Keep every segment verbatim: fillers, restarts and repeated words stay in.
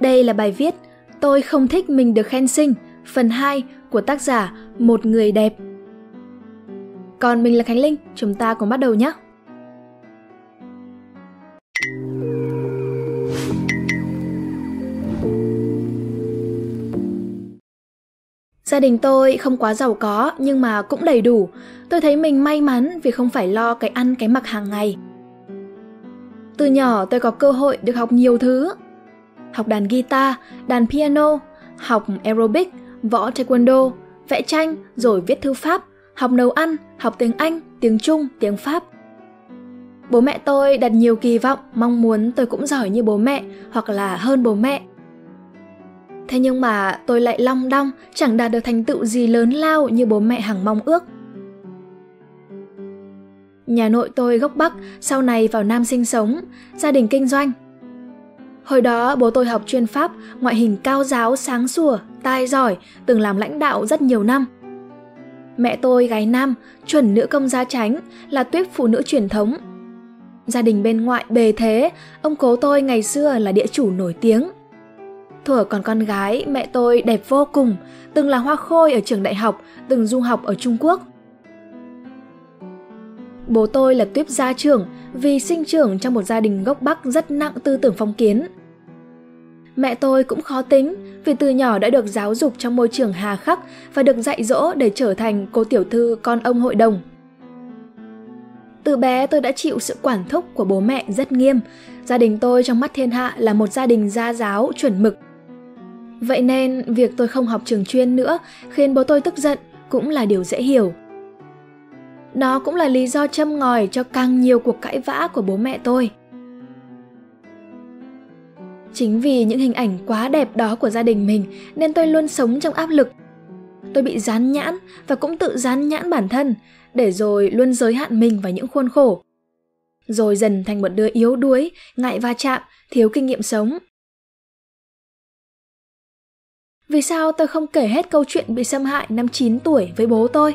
Đây là bài viết Tôi không thích mình được khen xinh, phần hai của tác giả Một Người Đẹp. Còn mình là Khánh Linh, chúng ta cùng bắt đầu nhé! Gia đình tôi không quá giàu có nhưng mà cũng đầy đủ. Tôi thấy mình may mắn vì không phải lo cái ăn cái mặc hàng ngày. Từ nhỏ tôi có cơ hội được học nhiều thứ. Học đàn guitar, đàn piano, học aerobic, võ taekwondo, vẽ tranh rồi viết thư pháp, học nấu ăn, học tiếng Anh, tiếng Trung, tiếng Pháp. Bố mẹ tôi đặt nhiều kỳ vọng, mong muốn tôi cũng giỏi như bố mẹ hoặc là hơn bố mẹ. Thế nhưng mà tôi lại long đong, chẳng đạt được thành tựu gì lớn lao như bố mẹ hằng mong ước. Nhà nội tôi gốc Bắc, sau này vào Nam sinh sống, gia đình kinh doanh. Hồi đó bố tôi học chuyên Pháp, ngoại hình cao ráo, sáng sủa, tài giỏi, từng làm lãnh đạo rất nhiều năm. Mẹ tôi gái Nam, chuẩn nữ công gia chánh, là tuýp phụ nữ truyền thống. Gia đình bên ngoại bề thế, ông cố tôi ngày xưa là địa chủ nổi tiếng. Thuở còn con gái, mẹ tôi đẹp vô cùng, từng là hoa khôi ở trường đại học, từng du học ở Trung Quốc. Bố tôi là tuýp gia trưởng vì sinh trưởng trong một gia đình gốc Bắc rất nặng tư tưởng phong kiến. Mẹ tôi cũng khó tính vì từ nhỏ đã được giáo dục trong môi trường hà khắc và được dạy dỗ để trở thành cô tiểu thư con ông hội đồng. Từ bé tôi đã chịu sự quản thúc của bố mẹ rất nghiêm, gia đình tôi trong mắt thiên hạ là một gia đình gia giáo chuẩn mực. Vậy nên việc tôi không học trường chuyên nữa khiến bố tôi tức giận cũng là điều dễ hiểu. Nó cũng là lý do châm ngòi cho càng nhiều cuộc cãi vã của bố mẹ tôi. Chính vì những hình ảnh quá đẹp đó của gia đình mình nên tôi luôn sống trong áp lực. Tôi bị dán nhãn và cũng tự dán nhãn bản thân, để rồi luôn giới hạn mình vào những khuôn khổ. Rồi dần thành một đứa yếu đuối, ngại va chạm, thiếu kinh nghiệm sống. Vì sao tôi không kể hết câu chuyện bị xâm hại năm chín tuổi với bố tôi?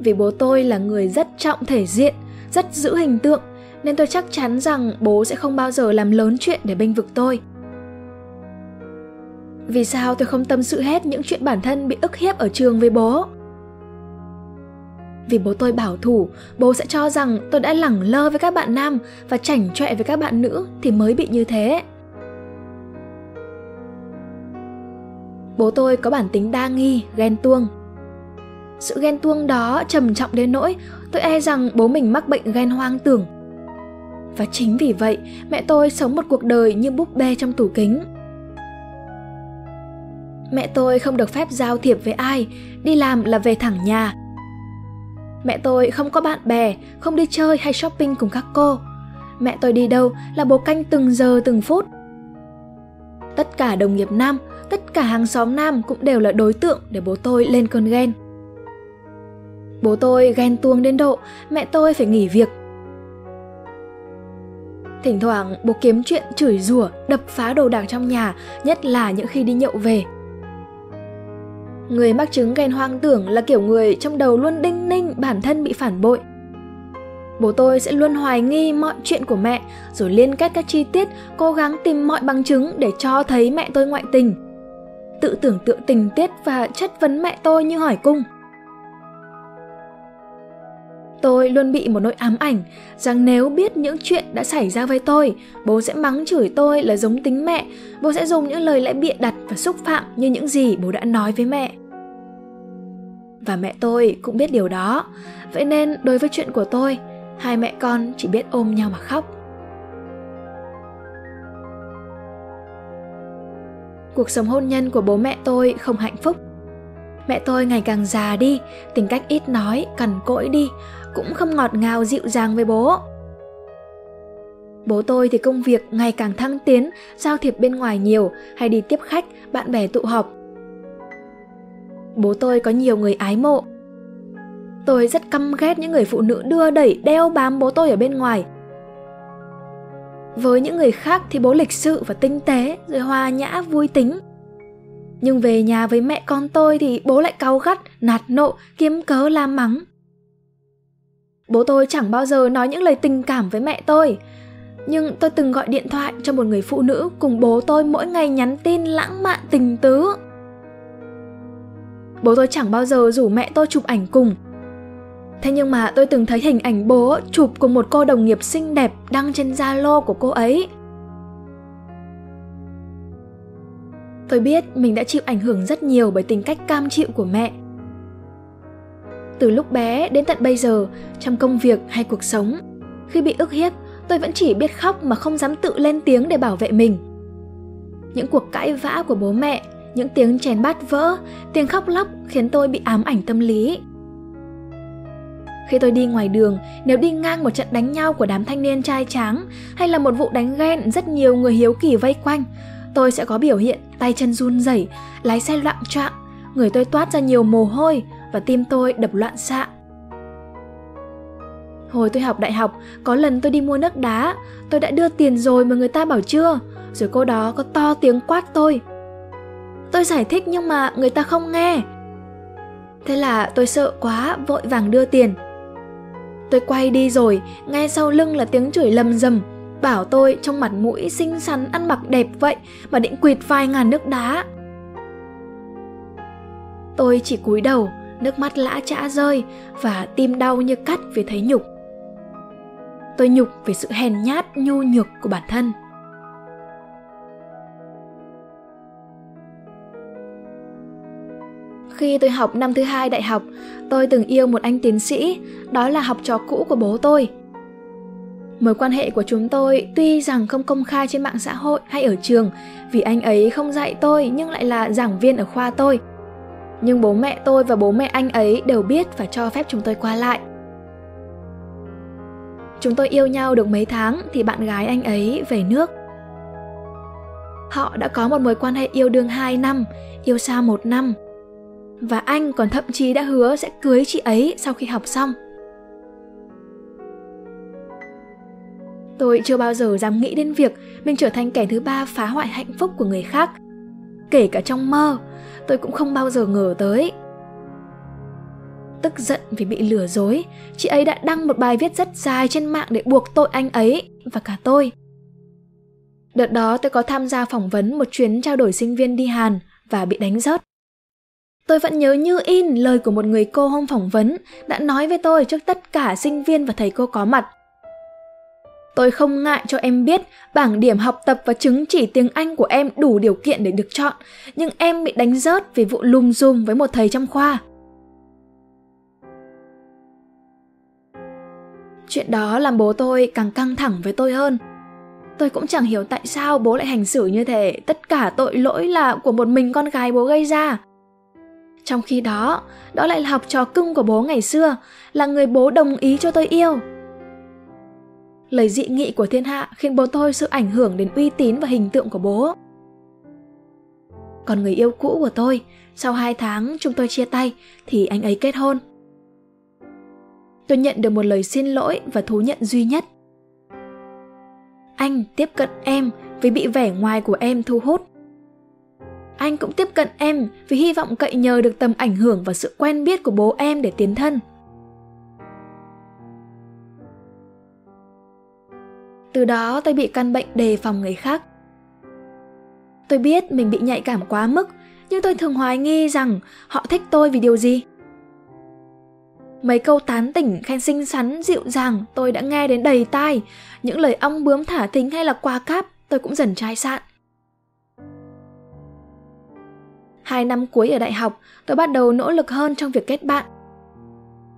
Vì bố tôi là người rất trọng thể diện, rất giữ hình tượng, nên tôi chắc chắn rằng bố sẽ không bao giờ làm lớn chuyện để bênh vực tôi. Vì sao tôi không tâm sự hết những chuyện bản thân bị ức hiếp ở trường với bố? Vì bố tôi bảo thủ, bố sẽ cho rằng tôi đã lẳng lơ với các bạn nam và chảnh chọe với các bạn nữ thì mới bị như thế. Bố tôi có bản tính đa nghi, ghen tuông. Sự ghen tuông đó trầm trọng đến nỗi tôi e rằng bố mình mắc bệnh ghen hoang tưởng. Và chính vì vậy, mẹ tôi sống một cuộc đời như búp bê trong tủ kính. Mẹ tôi không được phép giao thiệp với ai, đi làm là về thẳng nhà. Mẹ tôi không có bạn bè, không đi chơi hay shopping cùng các cô. Mẹ tôi đi đâu là bố canh từng giờ từng phút. Tất cả đồng nghiệp nam, tất cả hàng xóm nam cũng đều là đối tượng để bố tôi lên cơn ghen. Bố tôi ghen tuông đến độ mẹ tôi phải nghỉ việc. Thỉnh thoảng bố kiếm chuyện chửi rủa, đập phá đồ đạc trong nhà, nhất là những khi đi nhậu về. Người mắc chứng ghen hoang tưởng là kiểu người trong đầu luôn đinh ninh bản thân bị phản bội. Bố tôi sẽ luôn hoài nghi mọi chuyện của mẹ, rồi liên kết các chi tiết, cố gắng tìm mọi bằng chứng để cho thấy mẹ tôi ngoại tình. Tự tưởng tượng tình tiết và chất vấn mẹ tôi như hỏi cung. Tôi luôn bị một nỗi ám ảnh rằng nếu biết những chuyện đã xảy ra với tôi, bố sẽ mắng chửi tôi là giống tính mẹ, bố sẽ dùng những lời lẽ bịa đặt và xúc phạm như những gì bố đã nói với mẹ. Và mẹ tôi cũng biết điều đó, vậy nên đối với chuyện của tôi, hai mẹ con chỉ biết ôm nhau mà khóc. Cuộc sống hôn nhân của bố mẹ tôi không hạnh phúc. Mẹ tôi ngày càng già đi, tính cách ít nói, cằn cỗi đi, cũng không ngọt ngào dịu dàng với bố. Bố tôi thì công việc ngày càng thăng tiến, giao thiệp bên ngoài nhiều, hay đi tiếp khách, bạn bè tụ họp. Bố tôi có nhiều người ái mộ. Tôi rất căm ghét những người phụ nữ đưa đẩy, đeo bám bố tôi ở bên ngoài. Với những người khác thì bố lịch sự và tinh tế, rồi hòa nhã, vui tính. Nhưng về nhà với mẹ con tôi thì bố lại cáu gắt, nạt nộ, kiếm cớ la mắng. Bố tôi chẳng bao giờ nói những lời tình cảm với mẹ tôi. nhưng tôi từng gọi điện thoại cho một người phụ nữ cùng bố tôi mỗi ngày nhắn tin lãng mạn tình tứ. Bố tôi chẳng bao giờ rủ mẹ tôi chụp ảnh cùng. Thế nhưng mà tôi từng thấy hình ảnh bố chụp cùng một cô đồng nghiệp xinh đẹp đăng trên Zalo của cô ấy. Tôi biết mình đã chịu ảnh hưởng rất nhiều bởi tính cách cam chịu của mẹ. Từ lúc bé đến tận bây giờ, trong công việc hay cuộc sống, khi bị ức hiếp, tôi vẫn chỉ biết khóc mà không dám tự lên tiếng để bảo vệ mình. Những cuộc cãi vã của bố mẹ, những tiếng chén bát vỡ, tiếng khóc lóc khiến tôi bị ám ảnh tâm lý. Khi tôi đi ngoài đường, nếu đi ngang một trận đánh nhau của đám thanh niên trai tráng hay là một vụ đánh ghen rất nhiều người hiếu kỳ vây quanh, tôi sẽ có biểu hiện tay chân run rẩy, lái xe loạng choạng, người tôi toát ra nhiều mồ hôi và tim tôi đập loạn xạ. Hồi tôi học đại học, có lần tôi đi mua nước đá, tôi đã đưa tiền rồi mà người ta bảo chưa, rồi cô đó có to tiếng quát tôi. Tôi giải thích nhưng mà người ta không nghe. Thế là tôi sợ quá, vội vàng đưa tiền. Tôi quay đi rồi, ngay sau lưng là tiếng chửi lầm rầm, bảo tôi trong mặt mũi xinh xắn ăn mặc đẹp vậy mà định quỵt vài ngàn nước đá. Tôi chỉ cúi đầu, nước mắt lã chã rơi và tim đau như cắt vì thấy nhục. Tôi nhục vì sự hèn nhát nhu nhược của bản thân. Khi tôi học năm thứ hai đại học, tôi từng yêu một anh tiến sĩ, đó là học trò cũ của bố tôi. Mối quan hệ của chúng tôi tuy rằng không công khai trên mạng xã hội hay ở trường, vì anh ấy không dạy tôi nhưng lại là giảng viên ở khoa tôi. Nhưng bố mẹ tôi và bố mẹ anh ấy đều biết và cho phép chúng tôi qua lại. Chúng tôi yêu nhau được mấy tháng thì bạn gái anh ấy về nước. Họ đã có một mối quan hệ yêu đương hai năm, yêu xa một năm. Và anh còn thậm chí đã hứa sẽ cưới chị ấy sau khi học xong. Tôi chưa bao giờ dám nghĩ đến việc mình trở thành kẻ thứ ba phá hoại hạnh phúc của người khác. Kể cả trong mơ, tôi cũng không bao giờ ngờ tới. Tức giận vì bị lừa dối, chị ấy đã đăng một bài viết rất dài trên mạng để buộc tội anh ấy và cả tôi. Đợt đó tôi có tham gia phỏng vấn một chuyến trao đổi sinh viên đi Hàn và bị đánh rớt. Tôi vẫn nhớ như in lời của một người cô hôm phỏng vấn đã nói với tôi trước tất cả sinh viên và thầy cô có mặt. Tôi không ngại cho em biết bảng điểm học tập và chứng chỉ tiếng Anh của em đủ điều kiện để được chọn, nhưng em bị đánh rớt vì vụ lùm xùm với một thầy trong khoa. Chuyện đó làm bố tôi càng căng thẳng với tôi hơn. Tôi cũng chẳng hiểu tại sao bố lại hành xử như thế, tất cả tội lỗi là của một mình con gái bố gây ra. Trong khi đó, đó lại là học trò cưng của bố ngày xưa, là người bố đồng ý cho tôi yêu. Lời dị nghị của thiên hạ khiến bố tôi sự ảnh hưởng đến uy tín và hình tượng của bố. Còn người yêu cũ của tôi, sau hai tháng chúng tôi chia tay thì anh ấy kết hôn. Tôi nhận được một lời xin lỗi và thú nhận duy nhất. Anh tiếp cận em vì bị vẻ ngoài của em thu hút. Anh cũng tiếp cận em vì hy vọng cậy nhờ được tầm ảnh hưởng và sự quen biết của bố em để tiến thân. Từ đó tôi bị căn bệnh đề phòng người khác. Tôi biết mình bị nhạy cảm quá mức, nhưng tôi thường hoài nghi rằng họ thích tôi vì điều gì. Mấy câu tán tỉnh, khen xinh xắn, dịu dàng tôi đã nghe đến đầy tai. Những lời ong bướm thả thính hay là qua cáp tôi cũng dần chai sạn. Hai năm cuối ở đại học, tôi bắt đầu nỗ lực hơn trong việc kết bạn.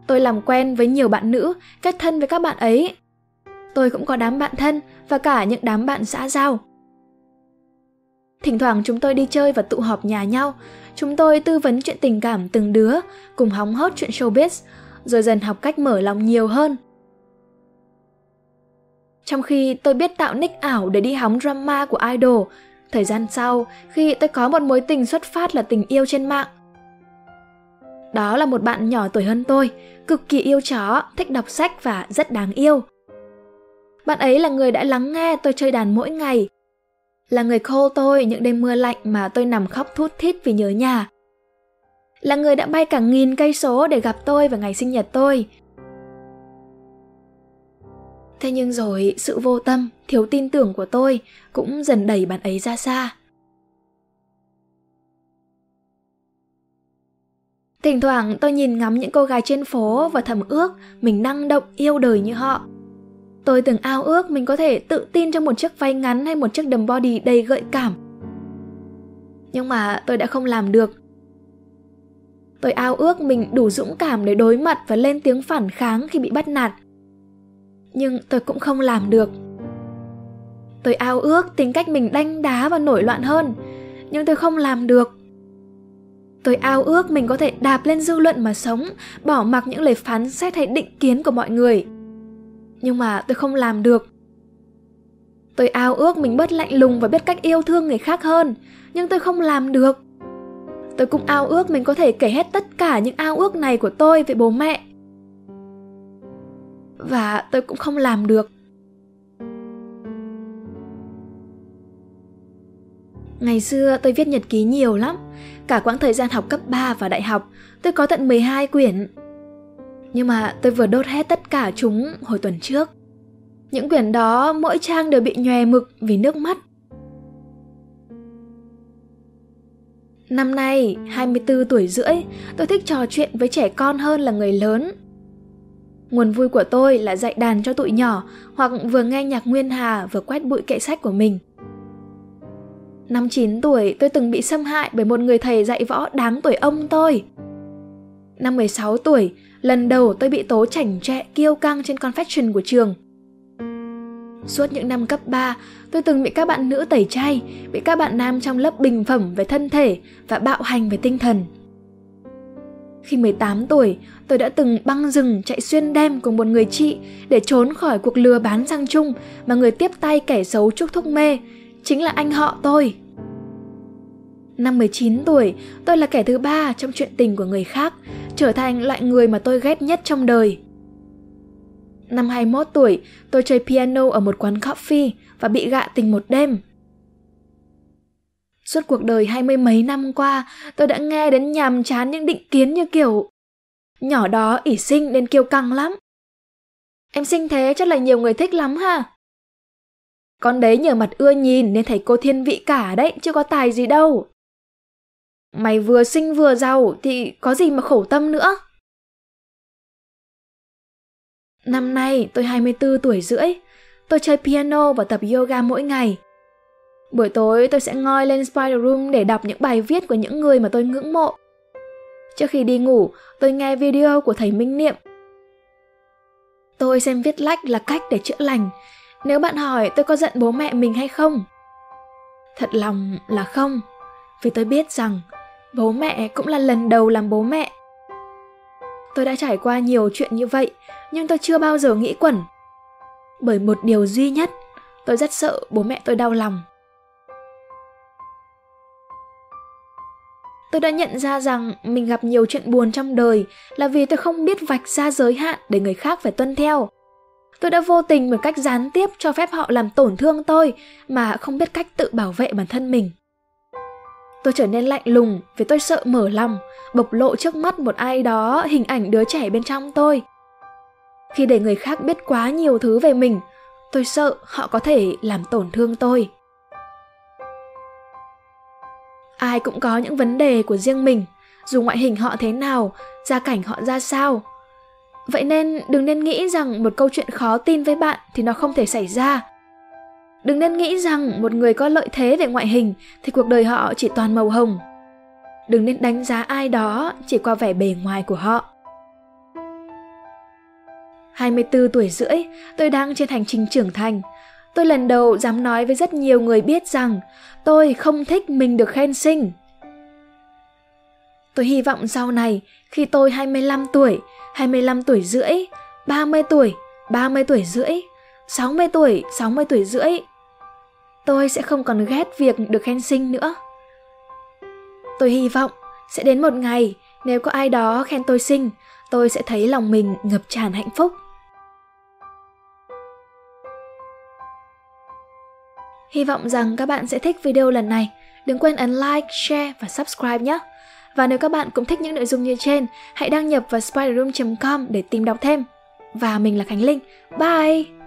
Tôi làm quen với nhiều bạn nữ, kết thân với các bạn ấy. Tôi cũng có đám bạn thân và cả những đám bạn xã giao. Thỉnh thoảng chúng tôi đi chơi và tụ họp nhà nhau. Chúng tôi tư vấn chuyện tình cảm từng đứa, cùng hóng hớt chuyện showbiz, rồi dần học cách mở lòng nhiều hơn. Trong khi tôi biết tạo nick ảo để đi hóng drama của idol, thời gian sau, khi tôi có một mối tình xuất phát là tình yêu trên mạng. Đó là một bạn nhỏ tuổi hơn tôi, cực kỳ yêu chó, thích đọc sách và rất đáng yêu. Bạn ấy là người đã lắng nghe tôi chơi đàn mỗi ngày, là người call tôi những đêm mưa lạnh mà tôi nằm khóc thút thít vì nhớ nhà, là người đã bay cả nghìn cây số để gặp tôi vào ngày sinh nhật tôi. Thế nhưng rồi sự vô tâm, thiếu tin tưởng của tôi cũng dần đẩy bạn ấy ra xa. Thỉnh thoảng tôi nhìn ngắm những cô gái trên phố và thầm ước mình năng động yêu đời như họ. Tôi từng ao ước mình có thể tự tin trong một chiếc váy ngắn hay một chiếc đầm body đầy gợi cảm. Nhưng mà tôi đã không làm được. Tôi ao ước mình đủ dũng cảm để đối mặt và lên tiếng phản kháng khi bị bắt nạt. Nhưng tôi cũng không làm được. Tôi ao ước tính cách mình đanh đá và nổi loạn hơn. Nhưng tôi không làm được. Tôi ao ước mình có thể đạp lên dư luận mà sống, bỏ mặc những lời phán xét hay định kiến của mọi người. Nhưng mà tôi không làm được. Tôi ao ước mình bớt lạnh lùng và biết cách yêu thương người khác hơn. Nhưng tôi không làm được. Tôi cũng ao ước mình có thể kể hết tất cả những ao ước này của tôi với bố mẹ. Và tôi cũng không làm được. Ngày xưa tôi viết nhật ký nhiều lắm. Cả quãng thời gian học cấp ba và đại học, tôi có tận mười hai quyển. Nhưng mà tôi vừa đốt hết tất cả chúng hồi tuần trước. Những quyển đó mỗi trang đều bị nhòe mực vì nước mắt. Năm nay, hai mươi tư tuổi rưỡi, tôi thích trò chuyện với trẻ con hơn là người lớn. Nguồn vui của tôi là dạy đàn cho tụi nhỏ hoặc vừa nghe nhạc Nguyên Hà vừa quét bụi kệ sách của mình. Năm chín tuổi, tôi từng bị xâm hại bởi một người thầy dạy võ đáng tuổi ông tôi. Năm mười sáu tuổi, lần đầu tôi bị tố chảnh chọe kiêu căng trên confession của trường. Suốt những năm cấp ba, tôi từng bị các bạn nữ tẩy chay, bị các bạn nam trong lớp bình phẩm về thân thể và bạo hành về tinh thần. Khi mười tám tuổi, tôi đã từng băng rừng chạy xuyên đêm cùng một người chị để trốn khỏi cuộc lừa bán sang Trung mà người tiếp tay kẻ xấu chuốc thuốc mê chính là anh họ tôi. Năm mười chín tuổi, tôi là kẻ thứ ba trong chuyện tình của người khác, trở thành loại người mà tôi ghét nhất trong đời. Năm hai mươi mốt tuổi, tôi chơi piano ở một quán coffee và bị gạ tình một đêm. Suốt cuộc đời hai mươi mấy năm qua, tôi đã nghe đến nhàm chán những định kiến như kiểu nhỏ đó ỷ xinh nên kiêu căng lắm. Em xinh thế chắc là nhiều người thích lắm ha. Con đấy nhờ mặt ưa nhìn nên thầy cô thiên vị cả đấy, chứ có tài gì đâu. Mày vừa xinh vừa giàu thì có gì mà khổ tâm nữa. Năm nay tôi hai mươi tư tuổi rưỡi, tôi chơi piano và tập yoga mỗi ngày. Buổi tối tôi sẽ ngồi lên Spiderum để đọc những bài viết của những người mà tôi ngưỡng mộ. Trước khi đi ngủ, tôi nghe video của thầy Minh Niệm. Tôi xem viết lách là cách để chữa lành. Nếu bạn hỏi tôi có giận bố mẹ mình hay không? Thật lòng là không, vì tôi biết rằng bố mẹ cũng là lần đầu làm bố mẹ. Tôi đã trải qua nhiều chuyện như vậy, nhưng tôi chưa bao giờ nghĩ quẩn. Bởi một điều duy nhất, tôi rất sợ bố mẹ tôi đau lòng. Tôi đã nhận ra rằng mình gặp nhiều chuyện buồn trong đời là vì tôi không biết vạch ra giới hạn để người khác phải tuân theo. Tôi đã vô tình một cách gián tiếp cho phép họ làm tổn thương tôi mà không biết cách tự bảo vệ bản thân mình. Tôi trở nên lạnh lùng vì tôi sợ mở lòng, bộc lộ trước mắt một ai đó hình ảnh đứa trẻ bên trong tôi. Khi để người khác biết quá nhiều thứ về mình, tôi sợ họ có thể làm tổn thương tôi. Ai cũng có những vấn đề của riêng mình, dù ngoại hình họ thế nào, gia cảnh họ ra sao. Vậy nên đừng nên nghĩ rằng một câu chuyện khó tin với bạn thì nó không thể xảy ra. Đừng nên nghĩ rằng một người có lợi thế về ngoại hình thì cuộc đời họ chỉ toàn màu hồng. Đừng nên đánh giá ai đó chỉ qua vẻ bề ngoài của họ. hai mươi tư tuổi rưỡi, tôi đang trên hành trình trưởng thành. Tôi lần đầu dám nói với rất nhiều người biết rằng tôi không thích mình được khen xinh. Tôi hy vọng sau này, khi tôi hai mươi lăm tuổi, hai mươi lăm tuổi rưỡi, ba mươi tuổi, ba mươi tuổi rưỡi, sáu mươi tuổi, sáu mươi tuổi rưỡi, tôi sẽ không còn ghét việc được khen xinh nữa. Tôi hy vọng sẽ đến một ngày, nếu có ai đó khen tôi xinh, tôi sẽ thấy lòng mình ngập tràn hạnh phúc. Hy vọng rằng các bạn sẽ thích video lần này. Đừng quên ấn like, share và subscribe nhé. Và nếu các bạn cũng thích những nội dung như trên, hãy đăng nhập vào spiderum chấm com để tìm đọc thêm. Và mình là Khánh Linh. Bye!